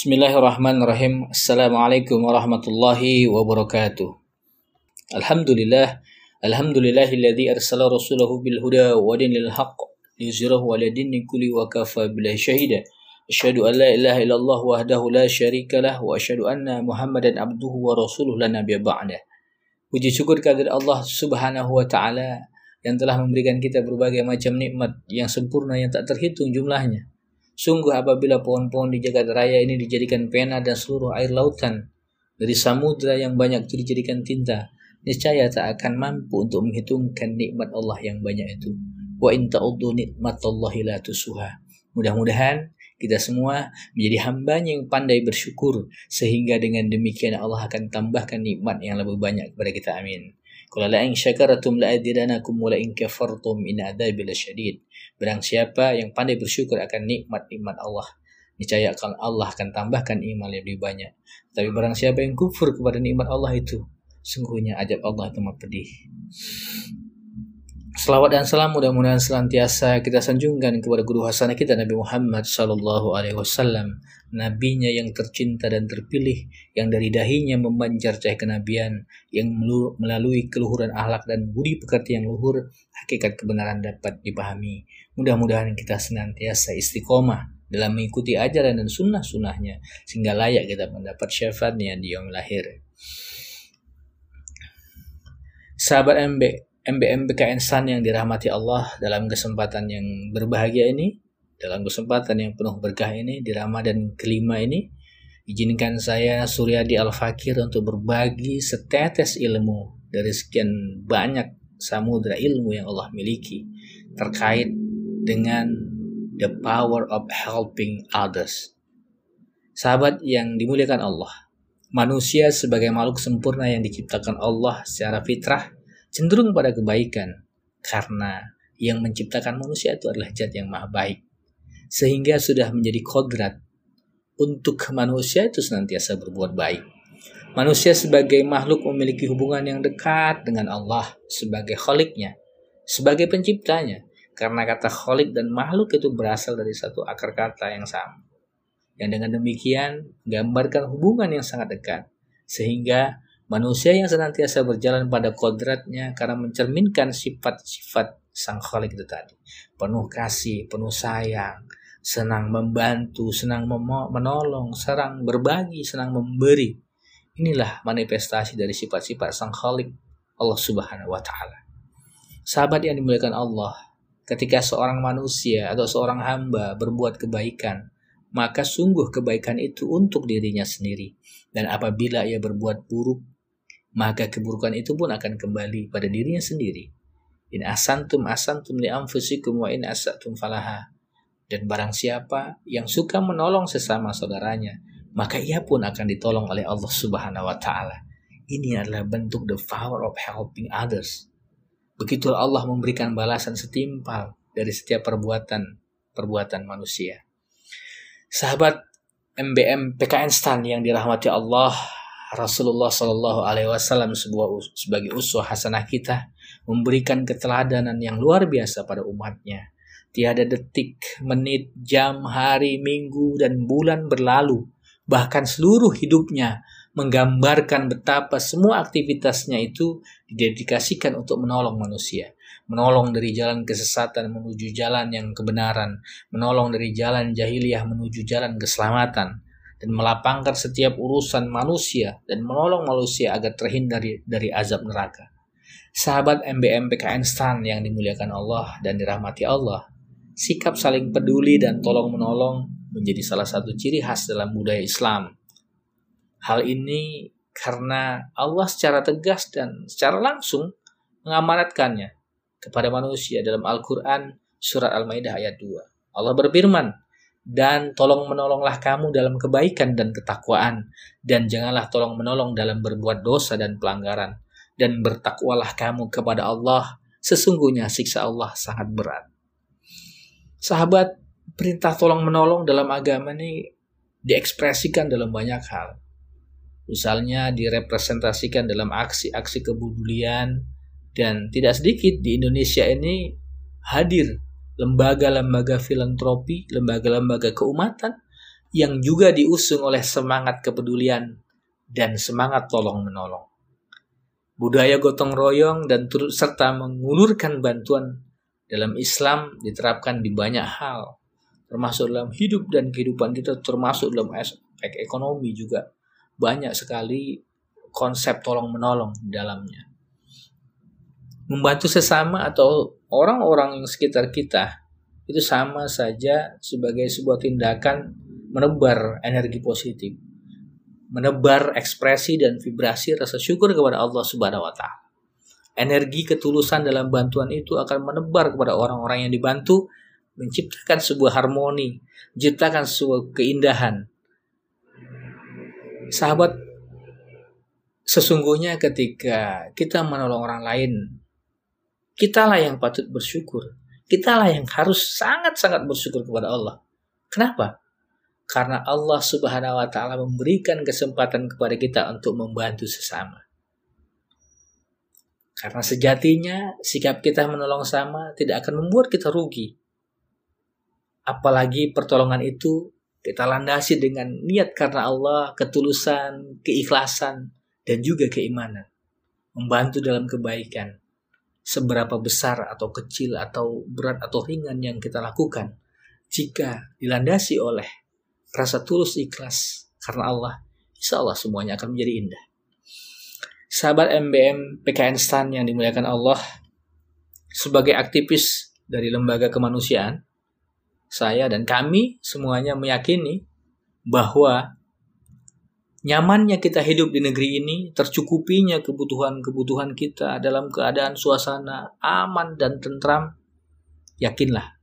Bismillahirrahmanirrahim. Assalamualaikum warahmatullahi wabarakatuh. Alhamdulillahilladzi arsala rasulahu bilhuda wa dinil haqq liyuzhirahu ala dini kulli wa kafa billahi syahida. Asyhadu an la ilaha illallah wahdahu la syarikalah wa asyhadu anna Muhammadan abduhu wa rasuluhu la nabiyya ba'da. Puji syukur kehadrat Allah Subhanahu wa taala yang telah memberikan kita berbagai macam nikmat yang sempurna yang tak terhitung jumlahnya. Sungguh apabila pohon-pohon di jagat raya ini dijadikan pena dan seluruh air lautan dari samudra yang banyak itu dijadikan tinta, niscaya tak akan mampu untuk menghitungkan nikmat Allah yang banyak itu. Wa in ta'uddu nikmatallahi la tusuha. Mudah-mudahan kita semua menjadi hambanya yang pandai bersyukur, sehingga dengan demikian Allah akan tambahkan nikmat yang lebih banyak kepada kita. Amin. Qul la in syakartum la azidanakum wa la in kafartum in adzabi lasyadid. Barang siapa yang pandai bersyukur akan nikmat-nikmat Allah, niscaya Allah akan tambahkan iman yang lebih banyak. Tapi barang siapa yang kufur kepada nikmat Allah itu, sungguhnya azab Allah itu amat pedih. Selawat dan salam mudah-mudahan senantiasa kita sanjungkan kepada guru hasanah kita Nabi Muhammad sallallahu alaihi wasallam, nabinya yang tercinta dan terpilih, yang dari dahinya memancar cahaya kenabian, yang melalui keluhuran akhlak dan budi pekerti yang luhur, hakikat kebenaran dapat dipahami. Mudah-mudahan kita senantiasa istiqomah dalam mengikuti ajaran dan sunnah-sunnahnya, sehingga layak kita mendapat syafaatnya di yaumil akhir. Sahabat MBMPKN San yang dirahmati Allah, dalam kesempatan yang berbahagia ini, dalam kesempatan yang penuh berkah ini, di Ramadan kelima ini, izinkan saya Suryadi Al-Fakir untuk berbagi setetes ilmu dari sekian banyak samudra ilmu yang Allah miliki terkait dengan the power of helping others. Sahabat yang dimuliakan Allah, manusia sebagai makhluk sempurna yang diciptakan Allah secara fitrah cenderung pada kebaikan, karena yang menciptakan manusia itu adalah Zat yang Maha Baik, sehingga sudah menjadi kodrat untuk manusia itu senantiasa berbuat baik. Manusia sebagai makhluk memiliki hubungan yang dekat dengan Allah sebagai khaliknya, sebagai penciptanya, karena kata khalik dan makhluk itu berasal dari satu akar kata yang sama, yang dengan demikian gambarkan hubungan yang sangat dekat, sehingga manusia yang senantiasa berjalan pada kodratnya karena mencerminkan sifat-sifat sang khalik itu tadi. Penuh kasih, penuh sayang, senang membantu, senang menolong, senang berbagi, senang memberi. Inilah manifestasi dari sifat-sifat sang khalik Allah Subhanahu wa taala. Sahabat yang dimuliakan Allah, ketika seorang manusia atau seorang hamba berbuat kebaikan, maka sungguh kebaikan itu untuk dirinya sendiri. Dan apabila ia berbuat buruk, maka keburukan itu pun akan kembali pada dirinya sendiri. In ahsantum ahsantum li anfusikum wa in asatum falaha. Dan barang siapa yang suka menolong sesama saudaranya, maka ia pun akan ditolong oleh Allah Subhanahu wa taala. Ini adalah bentuk the power of helping others. Begitulah Allah memberikan balasan setimpal dari setiap perbuatan manusia. Sahabat MBMPKN Stan yang dirahmati Allah, Rasulullah Shallallahu Alaihi Wasallam sebagai uswah hasanah kita memberikan keteladanan yang luar biasa pada umatnya. Tiada detik, menit, jam, hari, minggu, dan bulan berlalu, bahkan seluruh hidupnya, menggambarkan betapa semua aktivitasnya itu didedikasikan untuk menolong manusia. Menolong dari jalan kesesatan menuju jalan yang kebenaran, menolong dari jalan jahiliyah menuju jalan keselamatan, dan melapangkan setiap urusan manusia dan menolong manusia agar terhindar dari azab neraka. Sahabat MBMPKN Stan yang dimuliakan Allah dan dirahmati Allah, sikap saling peduli dan tolong-menolong menjadi salah satu ciri khas dalam budaya Islam. Hal ini karena Allah secara tegas dan secara langsung mengamanatkannya kepada manusia dalam Al-Quran Surat Al-Maidah ayat 2. Allah berfirman, dan tolong-menolonglah kamu dalam kebaikan dan ketakwaan, dan janganlah tolong-menolong dalam berbuat dosa dan pelanggaran, dan bertakwalah kamu kepada Allah, sesungguhnya siksa Allah sangat berat. Sahabat, perintah tolong-menolong dalam agama ini diekspresikan dalam banyak hal. Misalnya direpresentasikan dalam aksi-aksi kepedulian, dan tidak sedikit di Indonesia ini hadir lembaga-lembaga filantropi, lembaga-lembaga keumatan yang juga diusung oleh semangat kepedulian dan semangat tolong-menolong. Budaya gotong royong dan turut serta mengulurkan bantuan dalam Islam diterapkan di banyak hal, termasuk dalam hidup dan kehidupan kita, termasuk dalam aspek ekonomi juga. Banyak sekali konsep tolong-menolong di dalamnya. Membantu sesama atau orang-orang yang sekitar kita itu sama saja sebagai sebuah tindakan menebar energi positif, menebar ekspresi dan vibrasi rasa syukur kepada Allah Subhanahu wa Ta'ala. Energi ketulusan dalam bantuan itu akan menebar kepada orang-orang yang dibantu, menciptakan sebuah harmoni, menciptakan sebuah keindahan. Sahabat, sesungguhnya ketika kita menolong orang lain, kitalah yang patut bersyukur. Kitalah yang harus sangat-sangat bersyukur kepada Allah. Kenapa? Karena Allah Subhanahu wa Ta'ala memberikan kesempatan kepada kita untuk membantu sesama. Karena sejatinya sikap kita menolong sama tidak akan membuat kita rugi. Apalagi pertolongan itu kita landasi dengan niat karena Allah, ketulusan, keikhlasan, dan juga keimanan. Membantu dalam kebaikan, seberapa besar atau kecil atau berat atau ringan yang kita lakukan, jika dilandasi oleh rasa tulus ikhlas karena Allah, insya Allah semuanya akan menjadi indah. Sahabat MBM PKN STAN yang dimuliakan Allah, sebagai aktivis dari lembaga kemanusiaan, saya dan kami semuanya meyakini bahwa nyamannya kita hidup di negeri ini, tercukupinya kebutuhan-kebutuhan kita dalam keadaan suasana aman dan tentram, yakinlah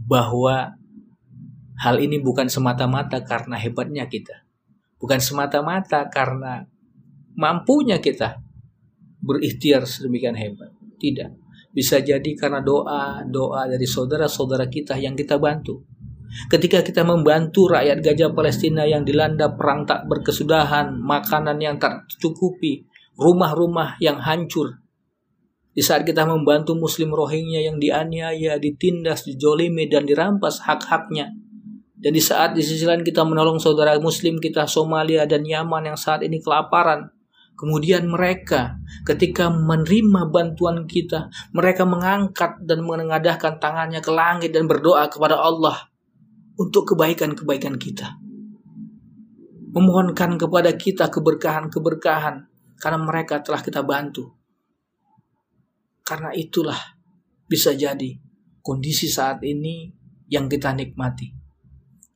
bahwa hal ini bukan semata-mata karena hebatnya kita, bukan semata-mata karena mampunya kita berikhtiar sedemikian hebat. Tidak, bisa jadi karena doa dari saudara-saudara kita yang kita bantu. Ketika kita membantu rakyat gajah Palestina yang dilanda perang tak berkesudahan, makanan yang tak tercukupi, rumah-rumah yang hancur. Di saat kita membantu Muslim Rohingya yang dianiaya, ditindas, dijolimi, dan dirampas hak-haknya. Dan di saat di sisi lain kita menolong saudara Muslim kita Somalia dan Yaman yang saat ini kelaparan. Kemudian mereka ketika menerima bantuan kita, mereka mengangkat dan menengadahkan tangannya ke langit dan berdoa kepada Allah untuk kebaikan-kebaikan kita, memohonkan kepada kita keberkahan-keberkahan karena mereka telah kita bantu. Karena itulah bisa jadi kondisi saat ini yang kita nikmati.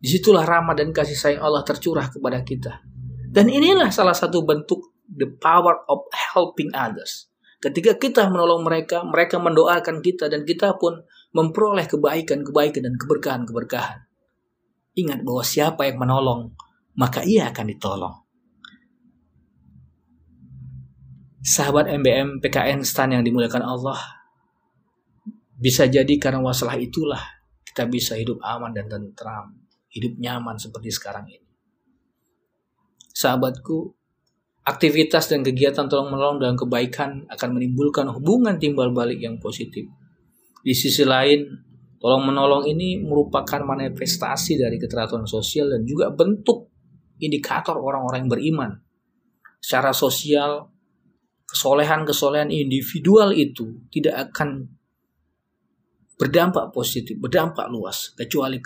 Disitulah rahmat dan kasih sayang Allah tercurah kepada kita. Dan inilah salah satu bentuk the power of helping others. Ketika kita menolong mereka, mereka mendoakan kita dan kita pun memperoleh kebaikan-kebaikan dan keberkahan-keberkahan. Ingat bahwa siapa yang menolong, maka ia akan ditolong. Sahabat MBM PKN STAN yang dimuliakan Allah, bisa jadi karena wasalah itulah kita bisa hidup aman dan tentram, hidup nyaman seperti sekarang ini. Sahabatku, aktivitas dan kegiatan tolong-menolong dalam kebaikan akan menimbulkan hubungan timbal balik yang positif. Di sisi lain, tolong-menolong ini merupakan manifestasi dari keteraturan sosial dan juga bentuk indikator orang-orang yang beriman. Secara sosial, kesolehan-kesolehan individual itu tidak akan berdampak positif, berdampak luas, kecuali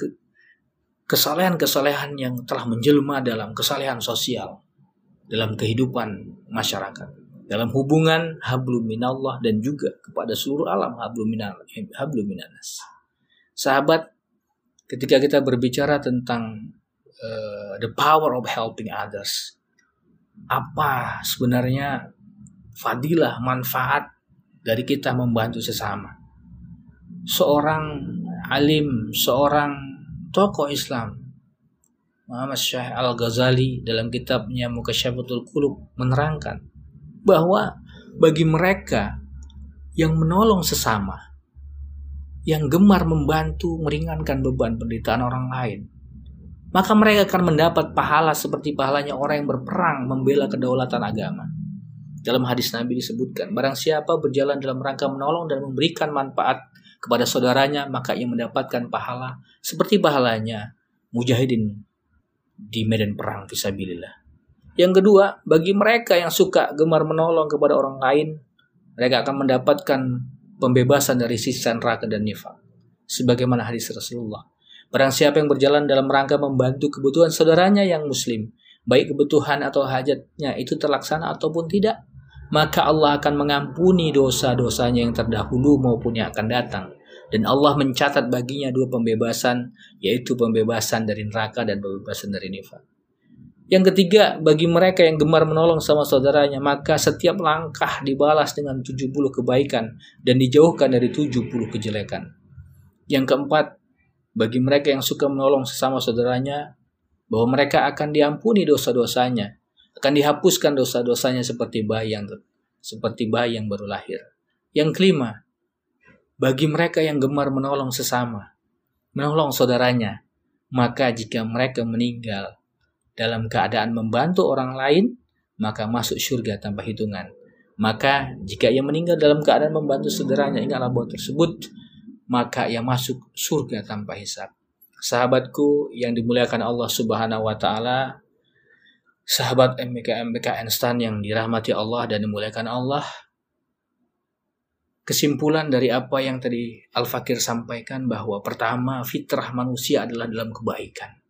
kesolehan-kesolehan yang telah menjelma dalam kesolehan sosial, dalam kehidupan masyarakat, dalam hubungan hablum minallah dan juga kepada seluruh alam hablum minanas. Sahabat, ketika kita berbicara tentang the power of helping others, apa sebenarnya fadilah, manfaat dari kita membantu sesama? Seorang alim, seorang tokoh Islam, Muhammad Syah Al-Ghazali dalam kitabnya Mukasyafatul Qulub menerangkan bahwa bagi mereka yang menolong sesama, yang gemar membantu meringankan beban penderitaan orang lain, maka mereka akan mendapat pahala seperti pahalanya orang yang berperang membela kedaulatan agama. Dalam hadis Nabi disebutkan, barang siapa berjalan dalam rangka menolong dan memberikan manfaat kepada saudaranya, maka ia mendapatkan pahala seperti pahalanya mujahidin di medan perang fisabilillah. Yang kedua, bagi mereka yang suka gemar menolong kepada orang lain, mereka akan mendapatkan pembebasan dari siksa neraka dan nifaq. Sebagaimana hadis Rasulullah, barang siapa yang berjalan dalam rangka membantu kebutuhan saudaranya yang muslim, baik kebutuhan atau hajatnya itu terlaksana ataupun tidak, maka Allah akan mengampuni dosa-dosanya yang terdahulu maupun yang akan datang. Dan Allah mencatat baginya dua pembebasan, yaitu pembebasan dari neraka dan pembebasan dari nifaq. Yang ketiga, bagi mereka yang gemar menolong sama saudaranya, maka setiap langkah dibalas dengan 70 kebaikan dan dijauhkan dari 70 kejelekan. Yang keempat, bagi mereka yang suka menolong sesama saudaranya, bahwa mereka akan diampuni dosa-dosanya, akan dihapuskan dosa-dosanya seperti bayi yang baru lahir. Yang kelima, bagi mereka yang gemar menolong sesama, menolong saudaranya, maka jika mereka meninggal dalam keadaan membantu orang lain, maka masuk surga tanpa hitungan. Maka jika ia meninggal dalam keadaan membantu saudaranya, ingatlah bahwa tersebut, maka ia masuk surga tanpa hisab. Sahabatku yang dimuliakan Allah Subhanahu wa Ta'ala, sahabat MBK Einstein yang dirahmati Allah dan dimuliakan Allah, kesimpulan dari apa yang tadi Al-Fakir sampaikan, bahwa pertama, fitrah manusia adalah dalam kebaikan.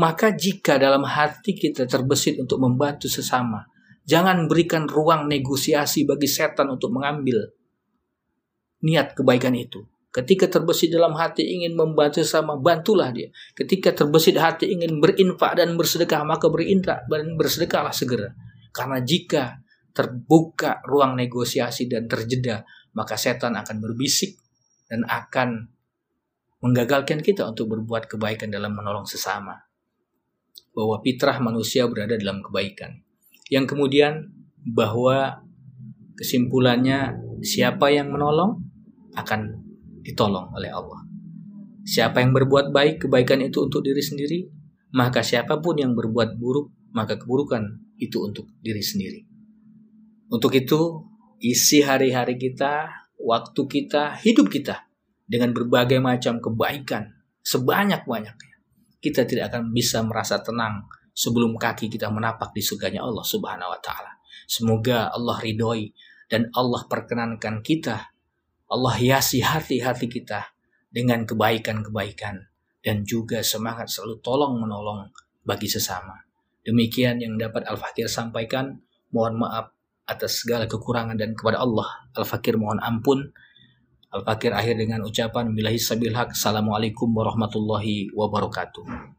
Maka jika dalam hati kita terbesit untuk membantu sesama, jangan berikan ruang negosiasi bagi setan untuk mengambil niat kebaikan itu. Ketika terbesit dalam hati ingin membantu sesama, bantulah dia. Ketika terbesit hati ingin berinfak dan bersedekah, maka berinfak dan bersedekahlah segera. Karena jika terbuka ruang negosiasi dan terjeda, maka setan akan berbisik dan akan menggagalkan kita untuk berbuat kebaikan dalam menolong sesama. Bahwa fitrah manusia berada dalam kebaikan. Yang kemudian, bahwa kesimpulannya, siapa yang menolong akan ditolong oleh Allah. Siapa yang berbuat baik, kebaikan itu untuk diri sendiri, maka siapapun yang berbuat buruk, maka keburukan itu untuk diri sendiri. Untuk itu, isi hari-hari kita, waktu kita, hidup kita dengan berbagai macam kebaikan sebanyak-banyaknya. Kita tidak akan bisa merasa tenang sebelum kaki kita menapak di surganya Allah Subhanahu wa Ta'ala. Semoga Allah ridhoi dan Allah perkenankan kita. Allah hiasi hati-hati kita dengan kebaikan-kebaikan dan juga semangat selalu tolong-menolong bagi sesama. Demikian yang dapat Al-Fakir sampaikan. Mohon maaf atas segala kekurangan, dan kepada Allah Al-Fakir mohon ampun. Al-Fakir akhir dengan ucapan billahi sabil haq. Assalamualaikum warahmatullahi wabarakatuh.